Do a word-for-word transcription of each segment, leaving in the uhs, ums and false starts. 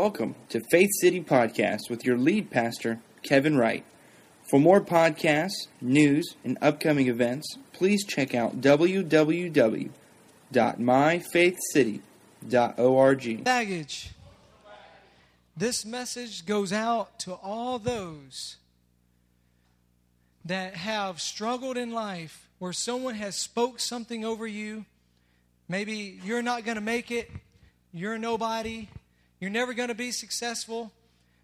Welcome to Faith City Podcast with your lead pastor, Kevin Wright. For more podcasts, news, and upcoming events, please check out w w w dot my faith city dot org. Baggage. This message goes out to all those that have struggled in life where someone has spoke something over you. Maybe you're not going to make it. You're nobody. You're never going to be successful.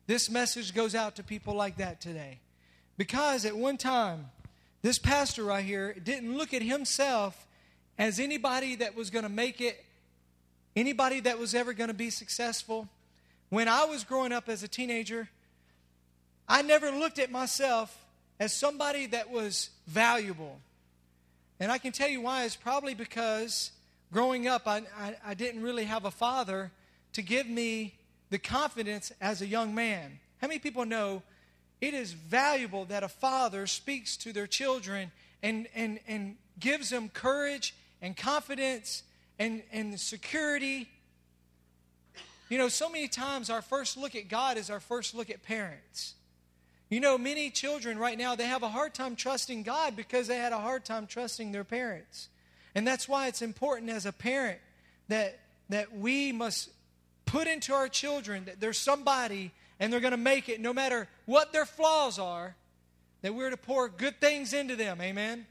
This message goes out to people like that today. Because at one time, this pastor right here didn't look at himself as anybody that was going to make it, anybody that was ever going to be successful. When I was growing up as a teenager, I never looked at myself as somebody that was valuable. And I can tell you why. It's probably because growing up, I, I, I didn't really have a father to give me the confidence as a young man. How many people know it is valuable that a father speaks to their children and and, and gives them courage and confidence and, and security? You know, so many times our first look at God is our first look at parents. You know, many children right now, they have a hard time trusting God because they had a hard time trusting their parents. And that's why it's important as a parent that that we must put into our children that there's somebody and they're going to make it no matter what their flaws are, that we're to pour good things into them. Amen.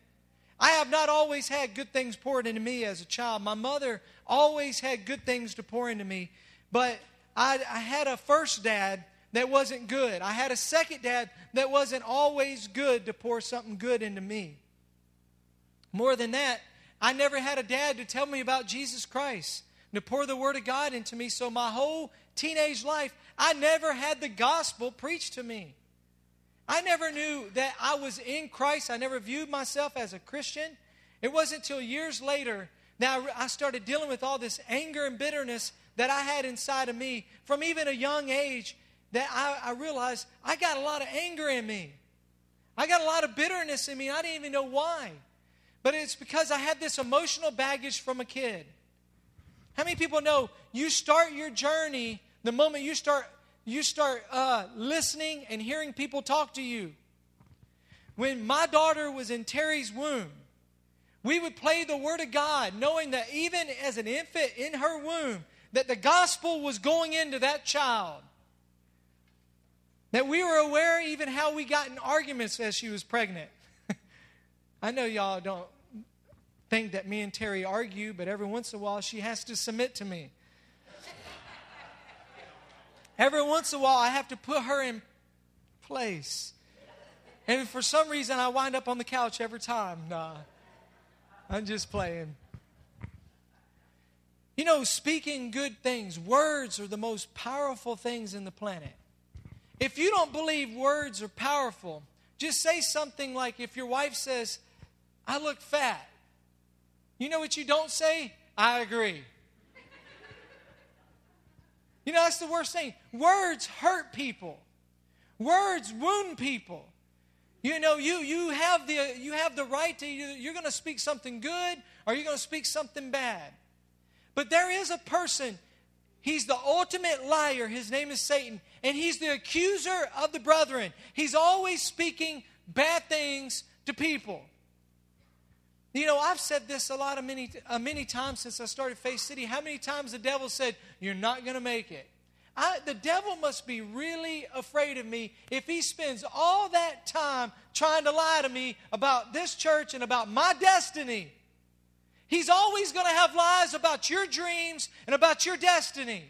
I have not always had good things poured into me as a child. My mother always had good things to pour into me, but I, I had a first dad that wasn't good. I had a second dad that wasn't always good to pour something good into me. More than that, I never had a dad to tell me about Jesus Christ, to pour the Word of God into me. So my whole teenage life, I never had the gospel preached to me. I never knew that I was in Christ. I never viewed myself as a Christian. It wasn't until years later that I started dealing with all this anger and bitterness that I had inside of me from even a young age, that I, I realized I got a lot of anger in me. I got a lot of bitterness in me. I didn't even know why. But it's because I had this emotional baggage from a kid. How many people know you start your journey the moment you start you start uh, listening and hearing people talk to you? When my daughter was in Terry's womb, we would play the Word of God, knowing that even as an infant in her womb, that the gospel was going into that child. That we were aware even how we got in arguments as she was pregnant. I know y'all don't think that me and Terry argue, but every once in a while she has to submit to me. Every once in a while I have to put her in place. And for some reason I wind up on the couch every time. Nah, I'm just playing. You know, speaking good things, words are the most powerful things in the planet. If you don't believe words are powerful, just say something like, if your wife says, "I look fat," you know what you don't say? "I agree." You know, that's the worst thing. Words hurt people. Words wound people. You know, you you have the you have the right to, you, you're going to speak something good or you're going to speak something bad. But there is a person, he's the ultimate liar. His name is Satan, and he's the accuser of the brethren. He's always speaking bad things to people. You know, I've said this a lot of many uh, many times since I started Faith City. How many times the devil said, "You're not going to make it." I, the devil must be really afraid of me if he spends all that time trying to lie to me about this church and about my destiny. He's always going to have lies about your dreams and about your destiny.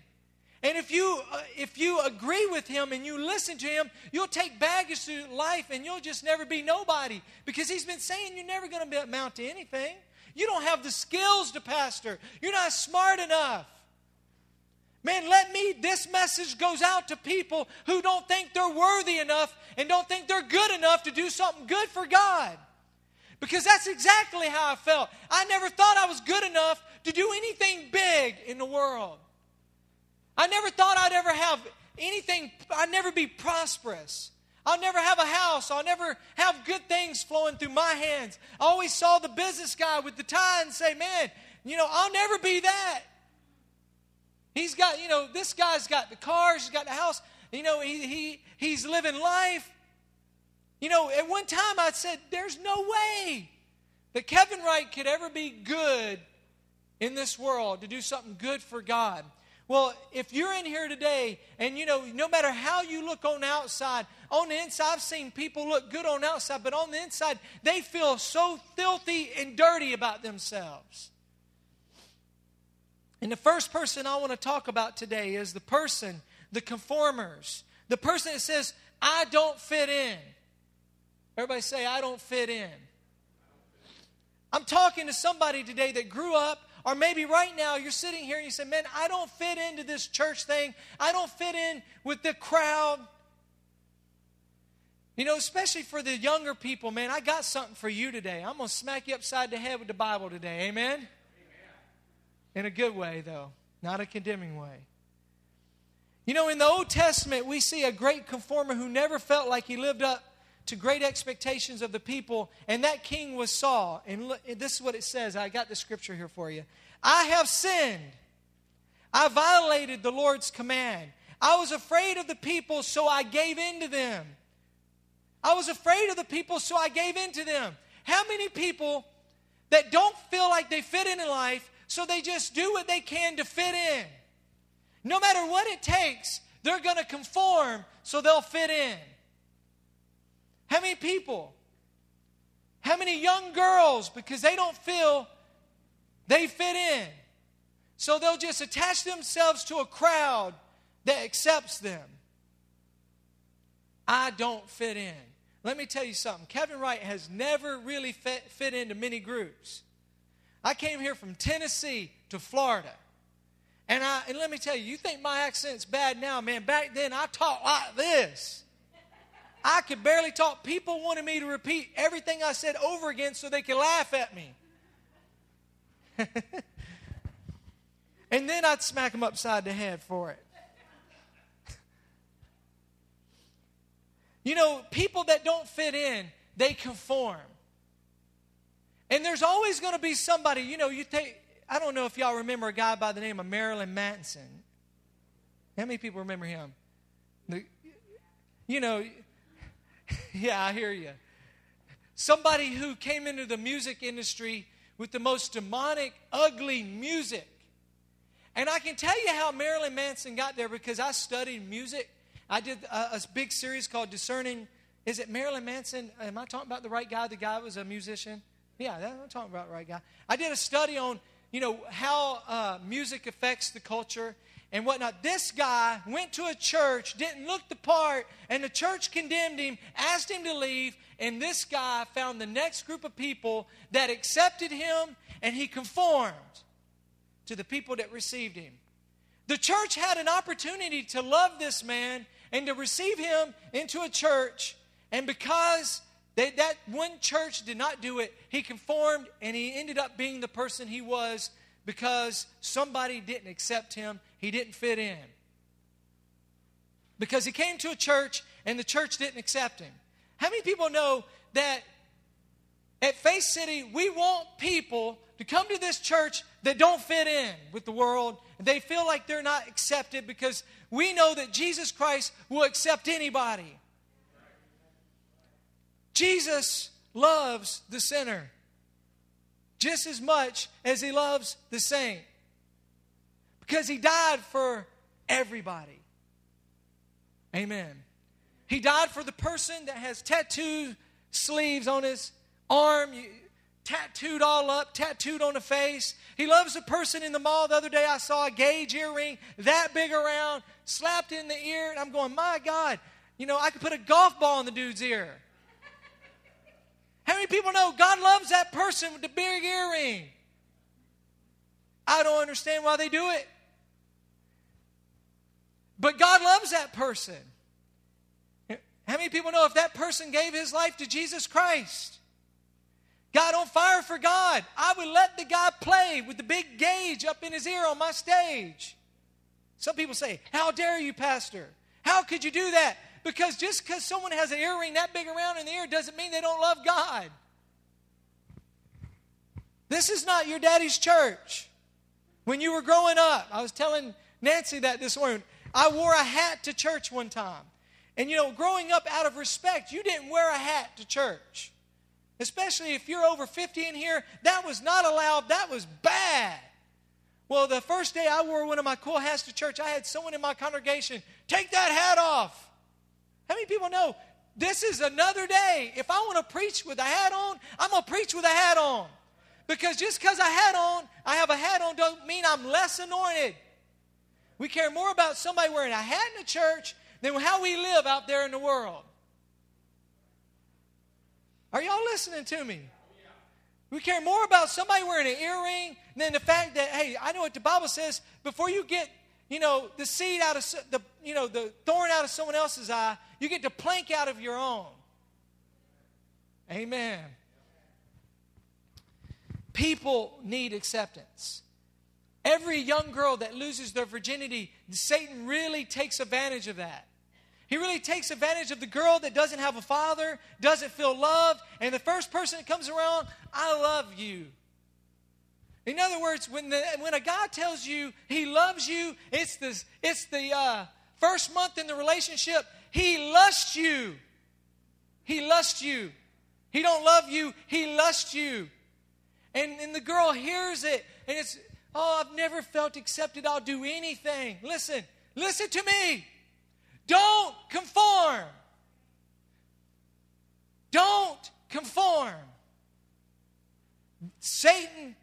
And if you uh, if you agree with him and you listen to him, you'll take baggage through life and you'll just never be nobody, because he's been saying you're never going to amount to anything. You don't have the skills to pastor. You're not smart enough. Man, let me, this message goes out to people who don't think they're worthy enough and don't think they're good enough to do something good for God. Because that's exactly how I felt. I never thought I was good enough to do anything big in the world. I never thought I'd ever have anything. I'd never be prosperous. I'll never have a house. I'll never have good things flowing through my hands. I always saw the business guy with the tie and say, "Man, you know, I'll never be that." He's got, you know, this guy's got the cars, he's got the house. You know, he he he's living life. You know, at one time I said, there's no way that Kevin Wright could ever be good in this world to do something good for God. Well, if you're in here today and, you know, no matter how you look on the outside, on the inside, I've seen people look good on the outside, but on the inside, they feel so filthy and dirty about themselves. And the first person I want to talk about today is the person, the conformers, the person that says, I don't fit in. Everybody say, I don't fit in. I'm talking to somebody today that grew up, or maybe right now you're sitting here and you say, man, I don't fit into this church thing. I don't fit in with the crowd. You know, especially for the younger people, man, I got something for you today. I'm going to smack you upside the head with the Bible today. Amen? Amen. In a good way, though, not a condemning way. You know, in the Old Testament, we see a great conformer who never felt like he lived up to great expectations of the people, and that king was Saul. And look, this is what it says. I got the scripture here for you. I have sinned. I violated the Lord's command. I was afraid of the people, so I gave in to them. I was afraid of the people, so I gave in to them. How many people that don't feel like they fit in in life, so they just do what they can to fit in? No matter what it takes, they're going to conform so they'll fit in. How many people? How many young girls, because they don't feel they fit in, so they'll just attach themselves to a crowd that accepts them? I don't fit in. Let me tell you something. Kevin Wright has never really fit, fit into many groups. I came here from Tennessee to Florida. And, I, and let me tell you, you think my accent's bad now, man. Back then, I talked like this. I could barely talk. People wanted me to repeat everything I said over again so they could laugh at me. And then I'd smack them upside the head for it. You know, people that don't fit in, they conform. And there's always going to be somebody, you know, you take, I don't know if y'all remember a guy by the name of Marilyn Manson. How many people remember him? The, you know, yeah, I hear you. Somebody who came into the music industry with the most demonic, ugly music. And I can tell you how Marilyn Manson got there because I studied music. I did a, a big series called Discerning. Is it Marilyn Manson? Am I talking about the right guy? The guy was a musician? Yeah, that's what I'm talking about, the right guy. I did a study on, you know, how uh, music affects the culture and whatnot. This guy went to a church, didn't look the part, and the church condemned him, asked him to leave, and this guy found the next group of people that accepted him, and he conformed to the people that received him. The church had an opportunity to love this man and to receive him into a church. And because they, that one church did not do it, he conformed and he ended up being the person he was because somebody didn't accept him. He didn't fit in. Because he came to a church and the church didn't accept him. How many people know that at Faith City, we want people to come to this church that don't fit in with the world? They feel like they're not accepted because we know that Jesus Christ will accept anybody. Jesus loves the sinner just as much as he loves the saint because he died for everybody. Amen. He died for the person that has tattooed sleeves on his arm, tattooed all up, tattooed on the face. He loves the person in the mall. The other day I saw a gauge earring that big around, slapped in the ear, and I'm going, my God, you know, I could put a golf ball in the dude's ear. How many people know God loves that person with the big earring? I don't understand why they do it. But God loves that person. How many people know if that person gave his life to Jesus Christ? Got on fire for God. I would let the guy play with the big gauge up in his ear on my stage. Some people say, how dare you, Pastor? How could you do that? Because just because someone has an earring that big around in the ear doesn't mean they don't love God. This is not your daddy's church. When you were growing up, I was telling Nancy that this morning. I wore a hat to church one time. And, you know, growing up out of respect, you didn't wear a hat to church. Especially if you're over fifty in here, that was not allowed. That was bad. Well, the first day I wore one of my cool hats to church, I had someone in my congregation, take that hat off. How many people know this is another day? If I want to preach with a hat on, I'm going to preach with a hat on. Because just because I had on, I have a hat on, don't mean I'm less anointed. We care more about somebody wearing a hat in the church than how we live out there in the world. Are y'all listening to me? We care more about somebody wearing an earring than the fact that, hey, I know what the Bible says. Before you get, you know, the seed out of the, you know, the thorn out of someone else's eye, you get the plank out of your own. Amen. People need acceptance. Every young girl that loses their virginity, Satan really takes advantage of that. He really takes advantage of the girl that doesn't have a father, doesn't feel loved, and the first person that comes around, I love you. In other words, when the, when a guy tells you he loves you, it's the, it's the uh, first month in the relationship, he lusts you. He lusts you. He don't love you, he lusts you. And, and the girl hears it, and it's, oh, I've never felt accepted. I'll do anything. Listen, listen to me. Don't conform. Don't conform. Satan,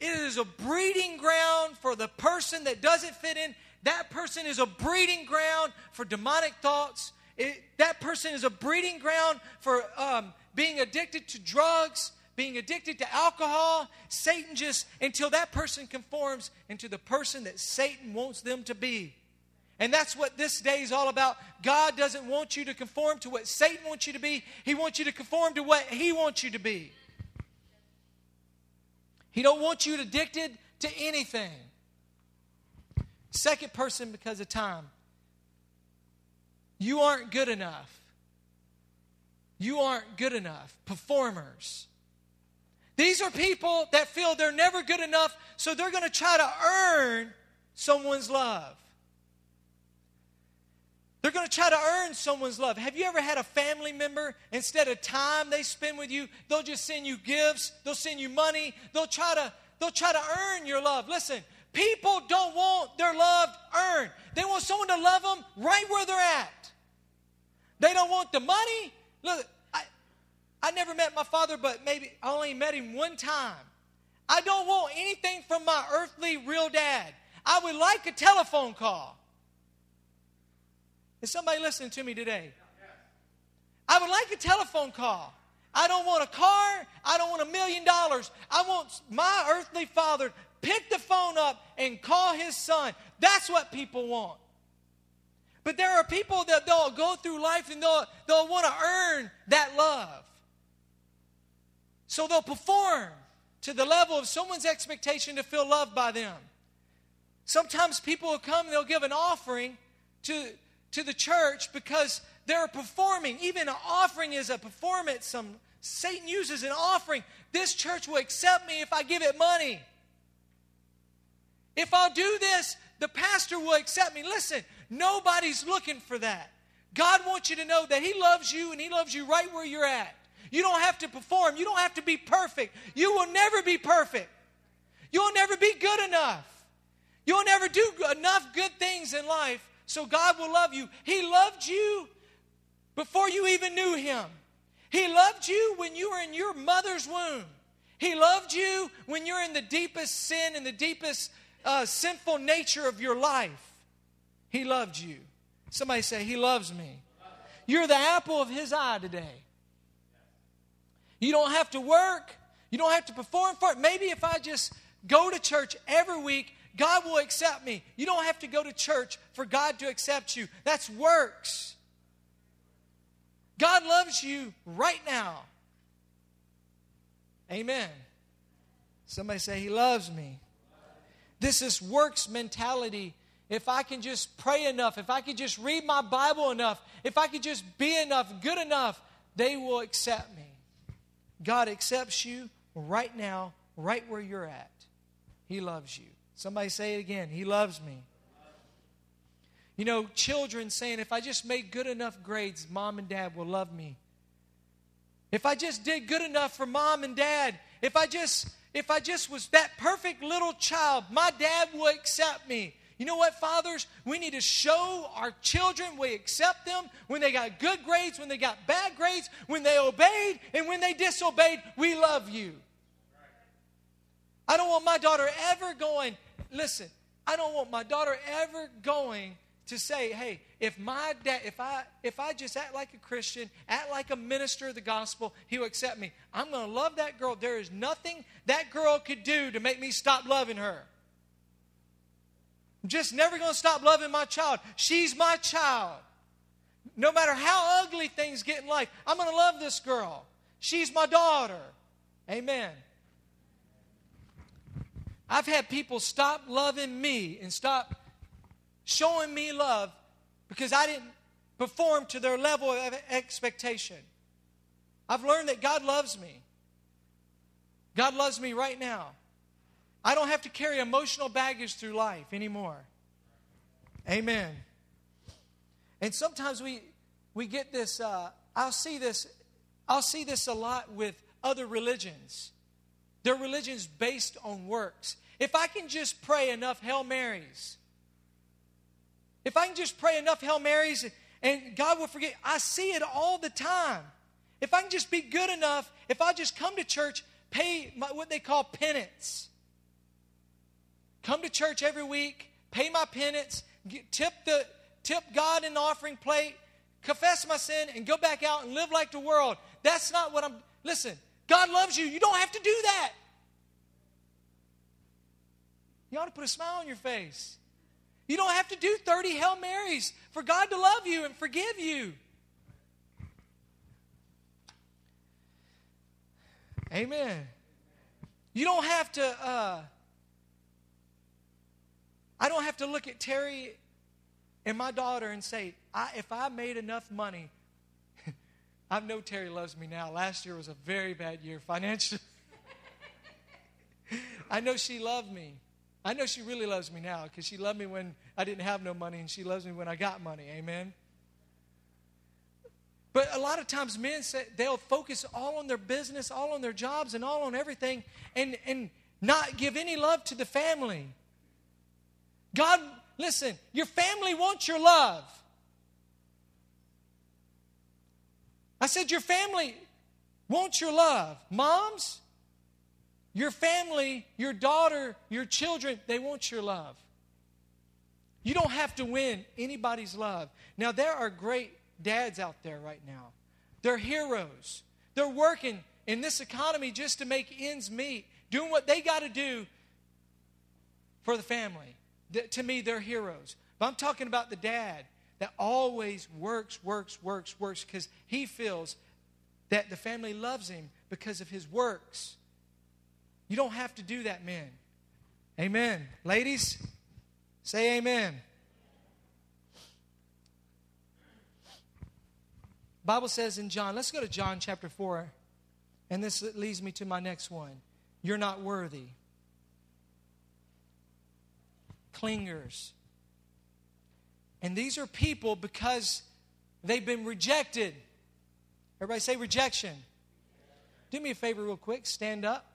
it is a breeding ground for the person that doesn't fit in. That person is a breeding ground for demonic thoughts. It, that person is a breeding ground for um, being addicted to drugs. Being addicted to alcohol, Satan just, until that person conforms into the person that Satan wants them to be. And that's what this day is all about. God doesn't want you to conform to what Satan wants you to be. He wants you to conform to what he wants you to be. He don't want you addicted to anything. Second person because of time. You aren't good enough. You aren't good enough. Performers. These are people that feel they're never good enough, so they're going to try to earn someone's love. They're going to try to earn someone's love. Have you ever had a family member, instead of time they spend with you, they'll just send you gifts, they'll send you money, they'll try to, they'll try to earn your love. Listen, people don't want their love earned. They want someone to love them right where they're at. They don't want the money. Look. I never met my father, but maybe I only met him one time. I don't want anything from my earthly real dad. I would like a telephone call. Is somebody listening to me today? I would like a telephone call. I don't want a car. I don't want a million dollars. I want my earthly father to pick the phone up and call his son. That's what people want. But there are people that they'll go through life and they'll, they'll want to earn that love. So they'll perform to the level of someone's expectation to feel loved by them. Sometimes people will come and they'll give an offering to, to the church because they're performing. Even an offering is a performance. Some Satan uses an offering. This church will accept me if I give it money. If I'll do this, the pastor will accept me. Listen, nobody's looking for that. God wants you to know that he loves you and he loves you right where you're at. You don't have to perform. You don't have to be perfect. You will never be perfect. You'll never be good enough. You'll never do enough good things in life, so God will love you. He loved you before you even knew him. He loved you when you were in your mother's womb. He loved you when you're in the deepest sin and the deepest uh, sinful nature of your life. He loved you. Somebody say, he loves me. You're the apple of his eye today. You don't have to work. You don't have to perform for it. Maybe if I just go to church every week, God will accept me. You don't have to go to church for God to accept you. That's works. God loves you right now. Amen. Somebody say, he loves me. This is works mentality. If I can just pray enough, if I could just read my Bible enough, if I could just be enough, good enough, they will accept me. God accepts you right now, right where you're at. He loves you. Somebody say it again. He loves me. You know, children saying, if I just made good enough grades, mom and dad will love me. If I just did good enough for mom and dad, if I just if I just was that perfect little child, my dad will accept me. You know what, fathers? We need to show our children we accept them when they got good grades, when they got bad grades, when they obeyed, and when they disobeyed, we love you. I don't want my daughter ever going, listen, I don't want my daughter ever going to say, hey, if my dad, if I if I just act like a Christian, act like a minister of the gospel, he'll accept me. I'm going to love that girl. There is nothing that girl could do to make me stop loving her. I'm just never going to stop loving my child. She's my child. No matter how ugly things get in life, I'm going to love this girl. She's my daughter. Amen. I've had people stop loving me and stop showing me love because I didn't perform to their level of expectation. I've learned that God loves me. God loves me right now. I don't have to carry emotional baggage through life anymore. Amen. And sometimes we we get this. Uh, I'll see this. I'll see this a lot with other religions. Their religion's based on works. If I can just pray enough Hail Marys, if I can just pray enough Hail Marys, and God will forgive. I see it all the time. If I can just be good enough, if I just come to church, pay my, what they call penance. Come to church every week, pay my penance, get, tip the tip God in the offering plate, confess my sin, and go back out and live like the world. That's not what I'm... Listen, God loves you. You don't have to do that. You ought to put a smile on your face. You don't have to do thirty Hail Marys for God to love you and forgive you. Amen. You don't have to... Uh, I don't have to look at Terry and my daughter and say, I, if I made enough money, I know Terry loves me now. Last year was a very bad year financially. I know she loved me. I know she really loves me now because she loved me when I didn't have no money and she loves me when I got money. Amen. But a lot of times men, say they'll focus all on their business, all on their jobs, and all on everything and, and not give any love to the family. God, listen, your family wants your love. I said your family wants your love. Moms, your family, your daughter, your children, they want your love. You don't have to win anybody's love. Now, there are great dads out there right now. They're heroes. They're working in this economy just to make ends meet, doing what they got to do for the family. To me, they're heroes. But I'm talking about the dad that always works, works, works, works because he feels that the family loves him because of his works. You don't have to do that, men. Amen. Ladies, say amen. The Bible says in John, let's go to John chapter four, and this leads me to my next one. You're not worthy. Clingers. And these are people because they've been rejected. Everybody say rejection. Do me a favor real quick. Stand up.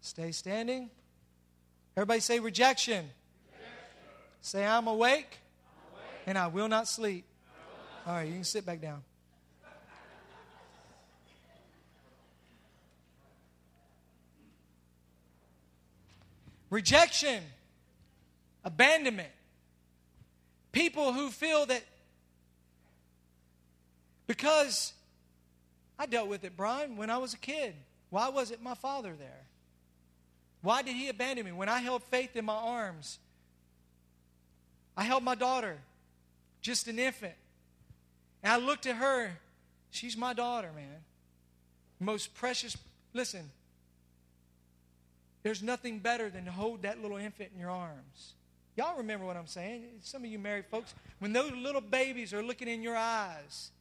Stay standing. Everybody say rejection. Rejection. Say I'm awake, I'm awake. And I will not sleep. I will not. All right, you can sit back down. Rejection, abandonment. People who feel that because I dealt with it, Brian, when I was a kid. Why wasn't my father there? Why did he abandon me? When I held Faith in my arms, I held my daughter, just an infant. And I looked at her. She's my daughter, man. Most precious. Listen. There's nothing better than to hold that little infant in your arms. Y'all remember what I'm saying. Some of you married folks, when those little babies are looking in your eyes.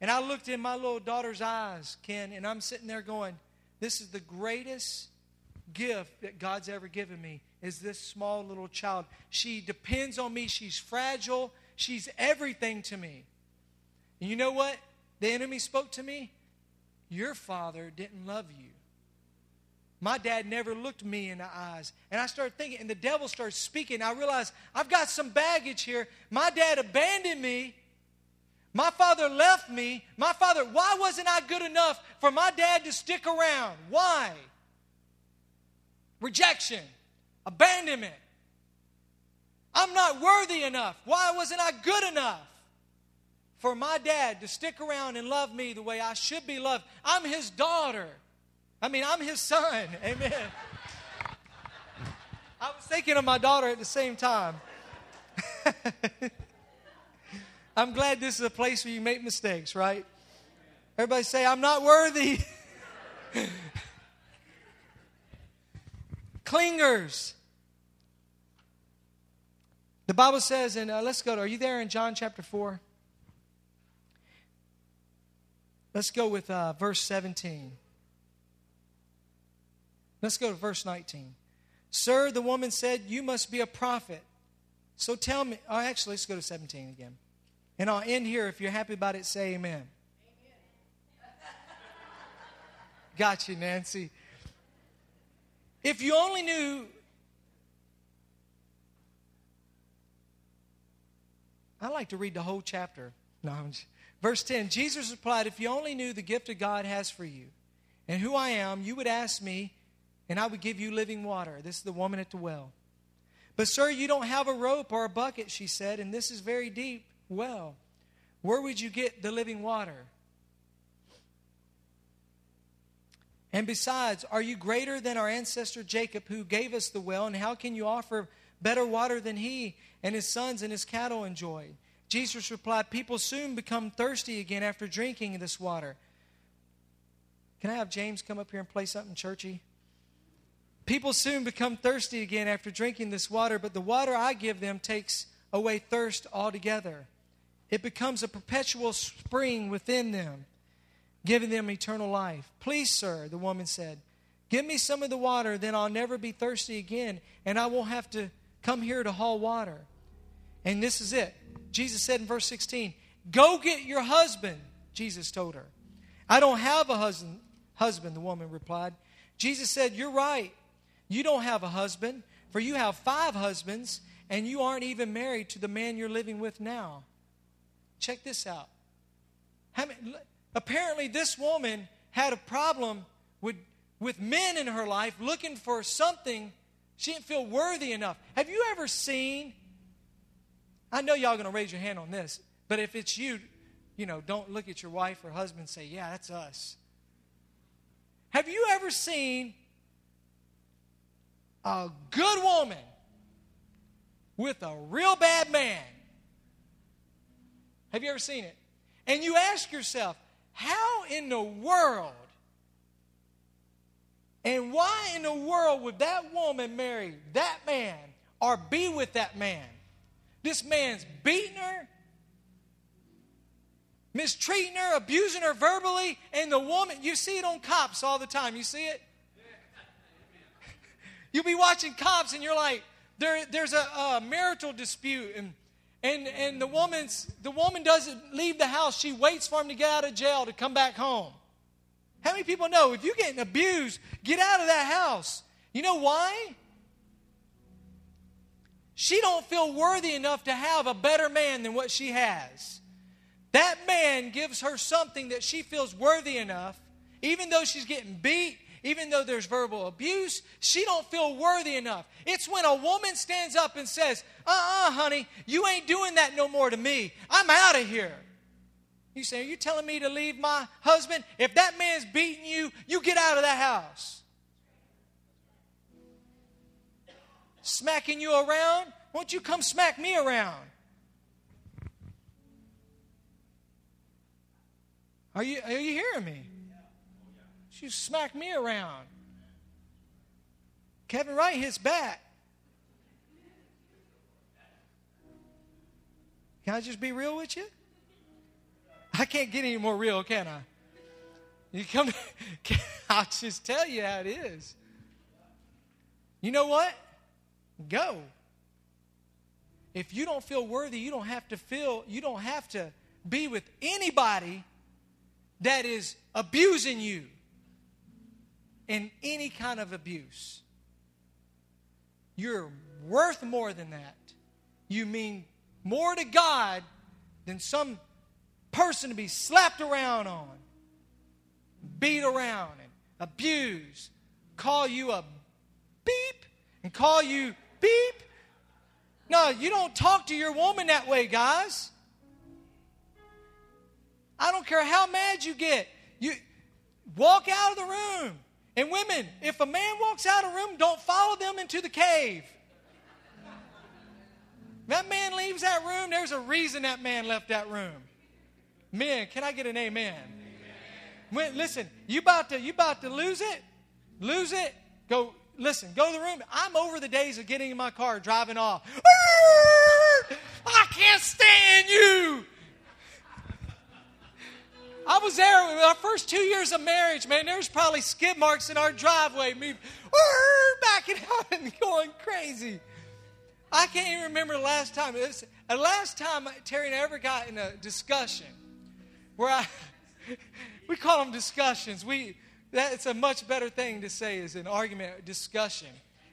And I looked in my little daughter's eyes, Ken, and I'm sitting there going, This is the greatest gift that God's ever given me, is this small little child. She depends on me. She's fragile. She's everything to me. And you know what? The enemy spoke to me. Your father didn't love you. My dad never looked me in the eyes. And I started thinking, and the devil starts speaking. I realized I've got some baggage here. My dad abandoned me. My father left me. My father, why wasn't I good enough for my dad to stick around? Why? Rejection. Abandonment. I'm not worthy enough. Why wasn't I good enough for my dad to stick around and love me the way I should be loved? I'm his daughter. I mean, I'm his son. Amen. I was thinking of my daughter at the same time. I'm glad this is a place where you make mistakes, right? Everybody say, I'm not worthy. Clingers. The Bible says, and uh, let's go to, are you there in John chapter four? Let's go with uh, verse seventeen. Let's go to verse nineteen. Sir, the woman said, you must be a prophet. So tell me. Oh, actually, let's go to seventeen again. And I'll end here. If you're happy about it, say amen. Amen. Got you, Nancy. If you only knew. I like to read the whole chapter. No, I'm just... Verse ten, Jesus replied, if you only knew the gift of God has for you and who I am, you would ask me, and I would give you living water. This is the woman at the well. But, sir, you don't have a rope or a bucket, she said, and this is very deep well. Where would you get the living water? And besides, are you greater than our ancestor Jacob, who gave us the well? And how can you offer better water than he and his sons and his cattle enjoyed? Jesus replied, people soon become thirsty again after drinking this water. Can I have James come up here and play something churchy? People soon become thirsty again after drinking this water, but the water I give them takes away thirst altogether. It becomes a perpetual spring within them, giving them eternal life. Please, sir, the woman said, give me some of the water, then I'll never be thirsty again, and I won't have to come here to haul water. And this is it. Jesus said in verse sixteen, go get your husband, Jesus told her. I don't have a husband, husband, the woman replied. Jesus said, you're right. You don't have a husband, for you have five husbands, and you aren't even married to the man you're living with now. Check this out. How many, apparently, this woman had a problem with, with men in her life looking for something. She didn't feel worthy enough. Have you ever seen, I know y'all going to raise your hand on this, but if it's you, you know, don't look at your wife or husband and say, yeah, that's us. Have you ever seen a good woman with a real bad man? Have you ever seen it? And you ask yourself, how in the world and why in the world would that woman marry that man or be with that man? This man's beating her, mistreating her, abusing her verbally, and the woman, you see it on Cops all the time. You see it? You'll be watching Cops, and you're like, there, there's a, a marital dispute, and and and the woman's the woman doesn't leave the house. She waits for him to get out of jail to come back home. How many people know if you're getting abused, get out of that house? You know why? She don't feel worthy enough to have a better man than what she has. That man gives her something that she feels worthy enough, even though she's getting beat. Even though there's verbal abuse, she don't feel worthy enough. It's when a woman stands up and says, uh-uh, honey, you ain't doing that no more to me. I'm out of here. You say, are you telling me to leave my husband? If that man's beating you, you get out of that house. Smacking you around? Won't you come smack me around? Are you, are you hearing me? You smack me around. Kevin Wright hits back. Can I just be real with you? I can't get any more real, can I? You come to, I'll just tell you how it is. You know what? Go. If you don't feel worthy, you don't have to feel, you don't have to be with anybody that is abusing you in any kind of abuse. You're worth more than that. You mean more to God than some person to be slapped around on, beat around, and abused, call you a beep, and call you beep. No, you don't talk to your woman that way, guys. I don't care how mad you get. You walk out of the room. And women, if a man walks out of the room, don't follow them into the cave. That man leaves that room, there's a reason that man left that room. Men, can I get an amen? Amen. Listen, you about to you about to lose it? Lose it? Go. Listen, go to the room. I'm over the days of getting in my car, driving off. I can't stand you. I was there with our first two years of marriage, man. There's probably skid marks in our driveway. Me backing out and going crazy. I can't even remember the last time. It's the last time Terry and I ever got in a discussion where I, we call them discussions. We... That's a much better thing to say is an argument, a discussion,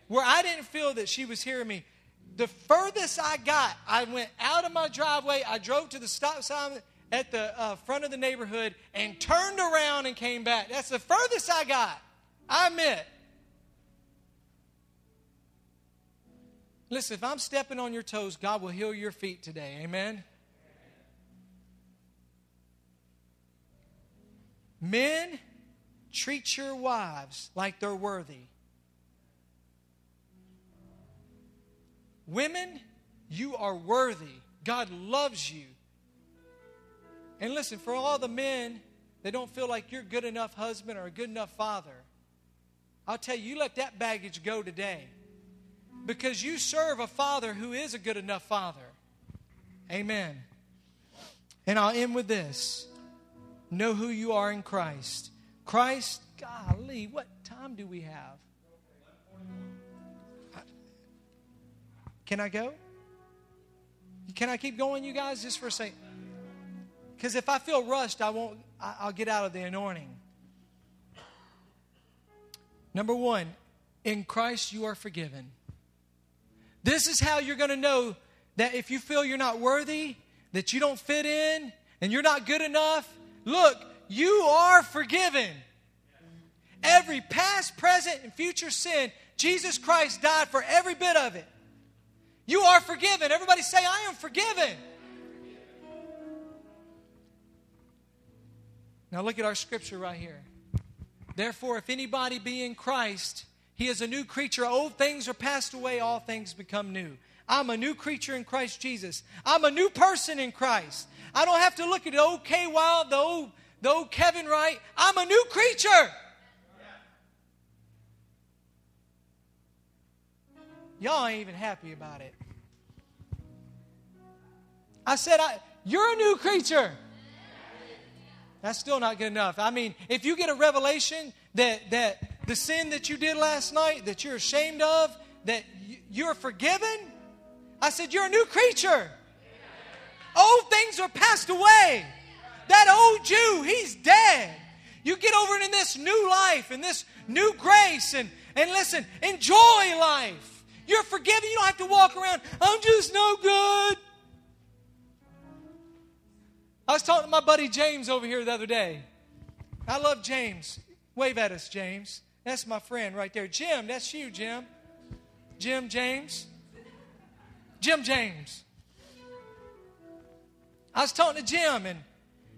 where I didn't feel that she was hearing me. The furthest I got, I went out of my driveway. I drove to the stop sign at the uh, front of the neighborhood and turned around and came back. That's the furthest I got. I admit. Listen, if I'm stepping on your toes, God will heal your feet today. Amen? Men, treat your wives like they're worthy. Women, you are worthy. God loves you. And listen, for all the men that don't feel like you're a good enough husband or a good enough father, I'll tell you, you let that baggage go today. Because you serve a father who is a good enough father. Amen. And I'll end with this. Know who you are in Christ. Christ, golly, what time do we have? Can I go? Can I keep going, you guys, just for a second? Because if I feel rushed, I won't, I'll get out of the anointing. Number one, in Christ you are forgiven. This is how you're going to know that if you feel you're not worthy, that you don't fit in, and you're not good enough, look, you are forgiven. Every past, present, and future sin, Jesus Christ died for every bit of it. You are forgiven. Everybody say, I am forgiven. Now look at our scripture right here. Therefore, if anybody be in Christ, he is a new creature. Old things are passed away. All things become new. I'm a new creature in Christ Jesus. I'm a new person in Christ. I don't have to look at the old K. Wild, the old The old Kevin Wright. I'm a new creature. Y'all ain't even happy about it. I said, I, you're a new creature. That's still not good enough. I mean, if you get a revelation that, that the sin that you did last night, that you're ashamed of, that you're forgiven, I said, you're a new creature. Old things are passed away. That old Jew, he's dead. You get over it in this new life, in this new grace, and, and listen, enjoy life. You're forgiven. You don't have to walk around, I'm just no good. I was talking to my buddy James over here the other day. I love James. Wave at us, James. That's my friend right there. Jim, that's you, Jim. Jim James. Jim James. I was talking to Jim, and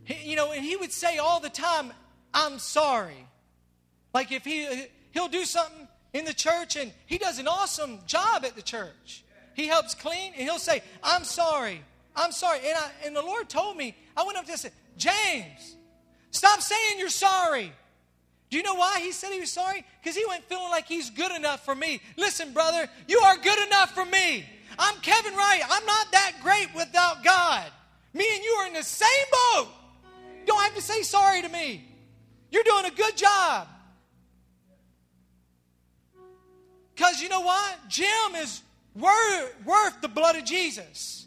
He, you know, and he would say all the time, I'm sorry. Like if he, he'll do something in the church and he does an awesome job at the church. He helps clean and he'll say, I'm sorry. I'm sorry. And, I, and the Lord told me, I went up to him and said, James, stop saying you're sorry. Do you know why he said he was sorry? Because he went feeling like he's good enough for me. Listen, brother, you are good enough for me. I'm Kevin Wright. I'm not that great without God. Me and you are in the same boat. You don't have to say sorry to me. You're doing a good job. Because you know what? Jim is worth, worth the blood of Jesus.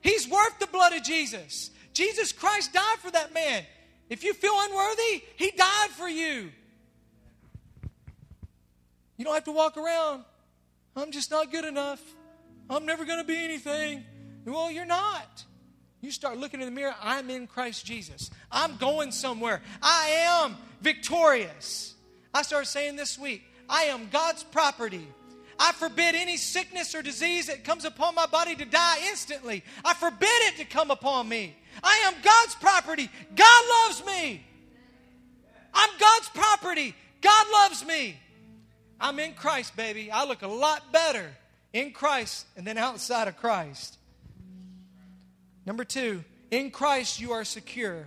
He's worth the blood of Jesus. Jesus Christ died for that man. If you feel unworthy, he died for you. You don't have to walk around, I'm just not good enough. I'm never going to be anything. Well, you're not. You start looking in the mirror, I'm in Christ Jesus. I'm going somewhere. I am victorious. I started saying this week, I am God's property. I forbid any sickness or disease that comes upon my body to die instantly. I forbid it to come upon me. I am God's property. God loves me. I'm God's property. God loves me. I'm in Christ, baby. I look a lot better in Christ and then outside of Christ. Number two, in Christ you are secure.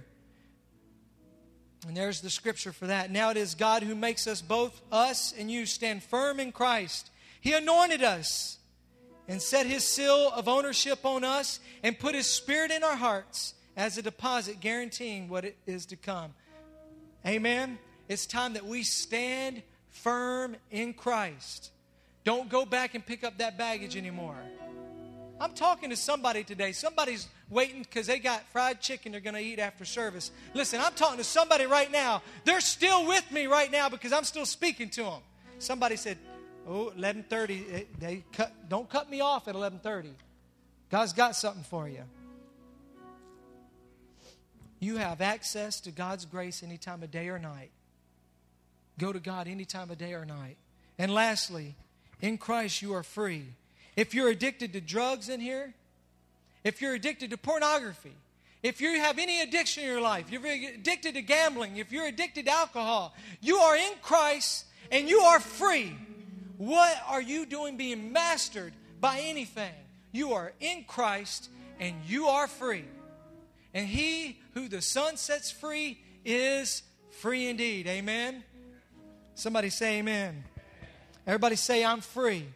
And there's the scripture for that. Now it is God who makes us, both us and you, stand firm in Christ. He anointed us and set his seal of ownership on us and put his spirit in our hearts as a deposit guaranteeing what it is to come. Amen. It's time that we stand firm in Christ. Don't go back and pick up that baggage anymore. I'm talking to somebody today. Somebody's waiting because they got fried chicken they're going to eat after service. Listen, I'm talking to somebody right now. They're still with me right now because I'm still speaking to them. Somebody said, oh, eleven thirty, they cut, don't cut me off at eleven thirty. God's got something for you. You have access to God's grace any time of day or night. Go to God any time of day or night. And lastly, in Christ you are free. If you're addicted to drugs in here, if you're addicted to pornography, if you have any addiction in your life, if you're addicted to gambling, if you're addicted to alcohol, you are in Christ and you are free. What are you doing being mastered by anything? You are in Christ and you are free. And he who the Son sets free is free indeed. Amen. Somebody say amen. Everybody say, I'm free. I'm free.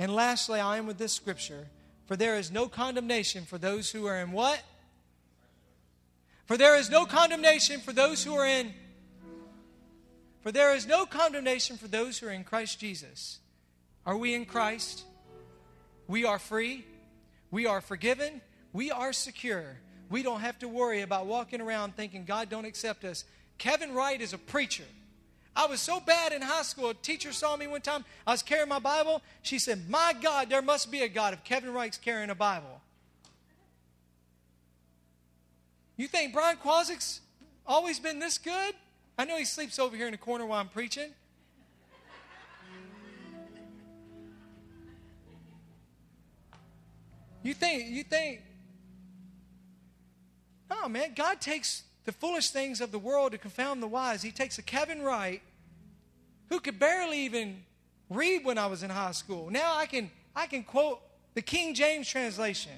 And lastly, I am with this scripture. For there is no condemnation for those who are in what? For there is no condemnation for those who are in. For there is no condemnation for those who are in Christ Jesus. Are we in Christ? We are free. We are forgiven. We are secure. We don't have to worry about walking around thinking God don't accept us. Kevin Wright is a preacher. I was so bad in high school, a teacher saw me one time. I was carrying my Bible. She said, my God, there must be a God if Kevin Wright's carrying a Bible. You think Brian Kwasic's always been this good? I know he sleeps over here in the corner while I'm preaching. You think, you think, no, man, God takes the foolish things of the world to confound the wise. He takes a Kevin Wright who could barely even read when I was in high school. Now I can I can quote the King James translation.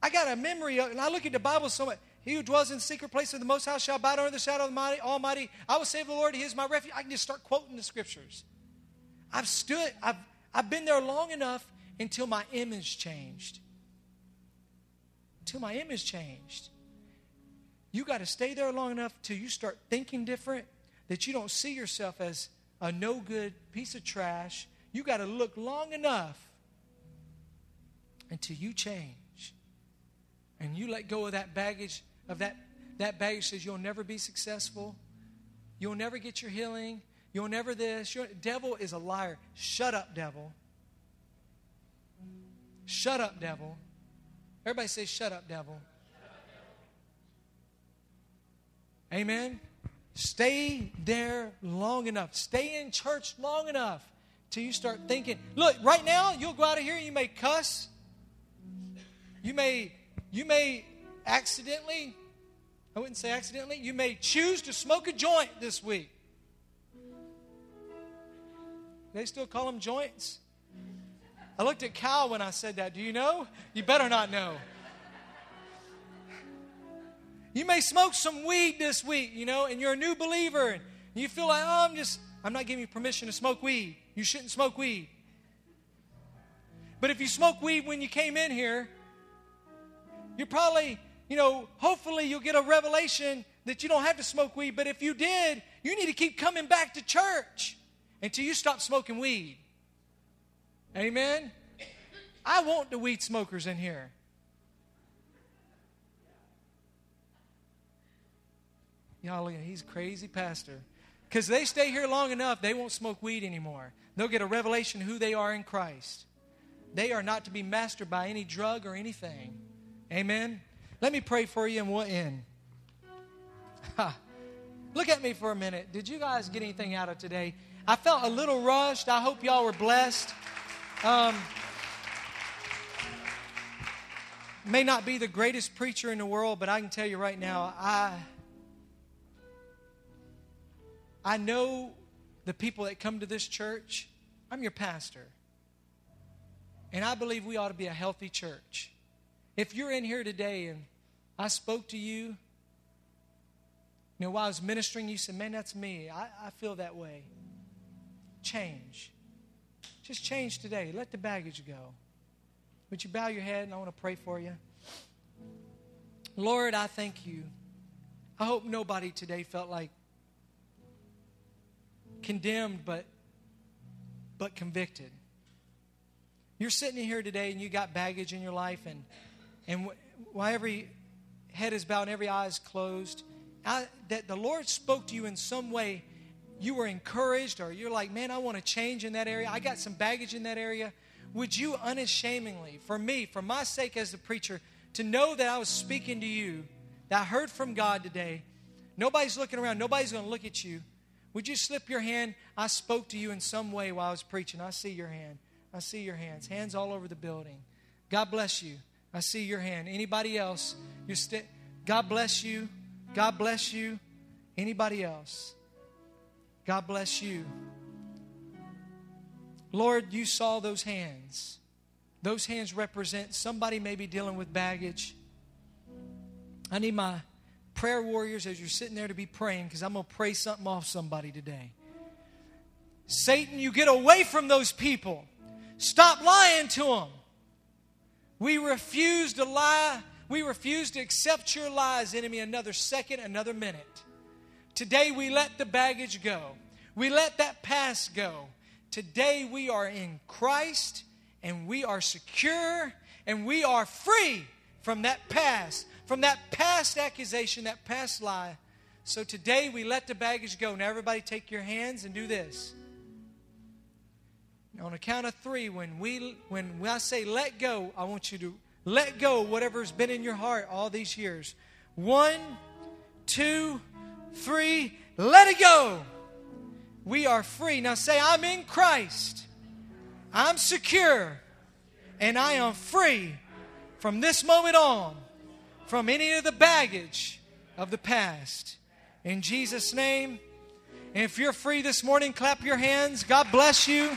I got a memory of, and I look at the Bible so much. He who dwells in the secret place of the Most High shall abide under the shadow of the Almighty. I will save the Lord. He is my refuge. I can just start quoting the scriptures. I've stood. I've I've been there long enough until my image changed. Until my image changed. You got to stay there long enough till you start thinking different, that you don't see yourself as a no good piece of trash. You got to look long enough until you change and you let go of that baggage. Of that that baggage says you'll never be successful, you'll never get your healing, you'll never this. You're, devil is a liar. Shut up, devil. Shut up, devil. Everybody say, shut up, devil. Amen. Stay there long enough. Stay in church long enough till you start thinking. Look, right now, you'll go out of here and you may cuss. You may, you may accidentally, I wouldn't say accidentally, you may choose to smoke a joint this week. They still call them joints. I looked at Cal when I said that. Do you know? You better not know. You may smoke some weed this week, you know, and you're a new believer. And you feel like, oh, I'm just, I'm not giving you permission to smoke weed. You shouldn't smoke weed. But if you smoke weed when you came in here, you're probably, you know, hopefully you'll get a revelation that you don't have to smoke weed. But if you did, You need to keep coming back to church until you stop smoking weed. Amen? I want the weed smokers in here. Y'all, he's a crazy pastor. Because they stay here long enough, they won't smoke weed anymore. They'll get a revelation who they are in Christ. They are not to be mastered by any drug or anything. Amen? Let me pray for you and we'll end. Ha. Look at me for a minute. Did you guys get anything out of today? I felt a little rushed. I hope y'all were blessed. Um, may not be the greatest preacher in the world, but I can tell you right now, I... I know the people that come to this church. I'm your pastor. And I believe we ought to be a healthy church. If you're in here today and I spoke to you, you know, while I was ministering, you said, man, that's me. I, I feel that way. Change. Just change today. Let the baggage go. Would you bow your head, and I want to pray for you. Lord, I thank you. I hope nobody today felt like condemned but but convicted. You're sitting here today and you got baggage in your life, and and wh- while every head is bowed and every eye is closed, I, that the Lord spoke to you in some way. You were encouraged, or you're like, man, I want to change in that area. I got some baggage in that area. Would you unashamedly, for me, for my sake as the preacher, to know that I was speaking to you, that I heard from God today. Nobody's looking around. Nobody's going to look at you. Would you slip your hand? I spoke to you in some way while I was preaching. I see your hand. I see your hands. Hands all over the building. God bless you. I see your hand. Anybody else? You're st- God bless you. God bless you. Anybody else? God bless you. Lord, you saw those hands. Those hands represent somebody maybe dealing with baggage. I need my prayer warriors, as you're sitting there, to be praying, because I'm going to pray something off somebody today. Satan, you get away from those people. Stop lying to them. We refuse to lie. We refuse to accept your lies, enemy, another second, another minute. Today we let the baggage go. We let that past go. Today we are in Christ, and we are secure, and we are free from that past. From that past accusation, that past lie. So today we let the baggage go. Now everybody take your hands and do this. Now on a count of three, when we when I say let go, I want you to let go whatever's been in your heart all these years. One, two, three, let it go. We are free. Now say, I'm in Christ. I'm secure. And I am free from this moment on. From any of the baggage of the past. In Jesus' name. And if you're free this morning, clap your hands. God bless you.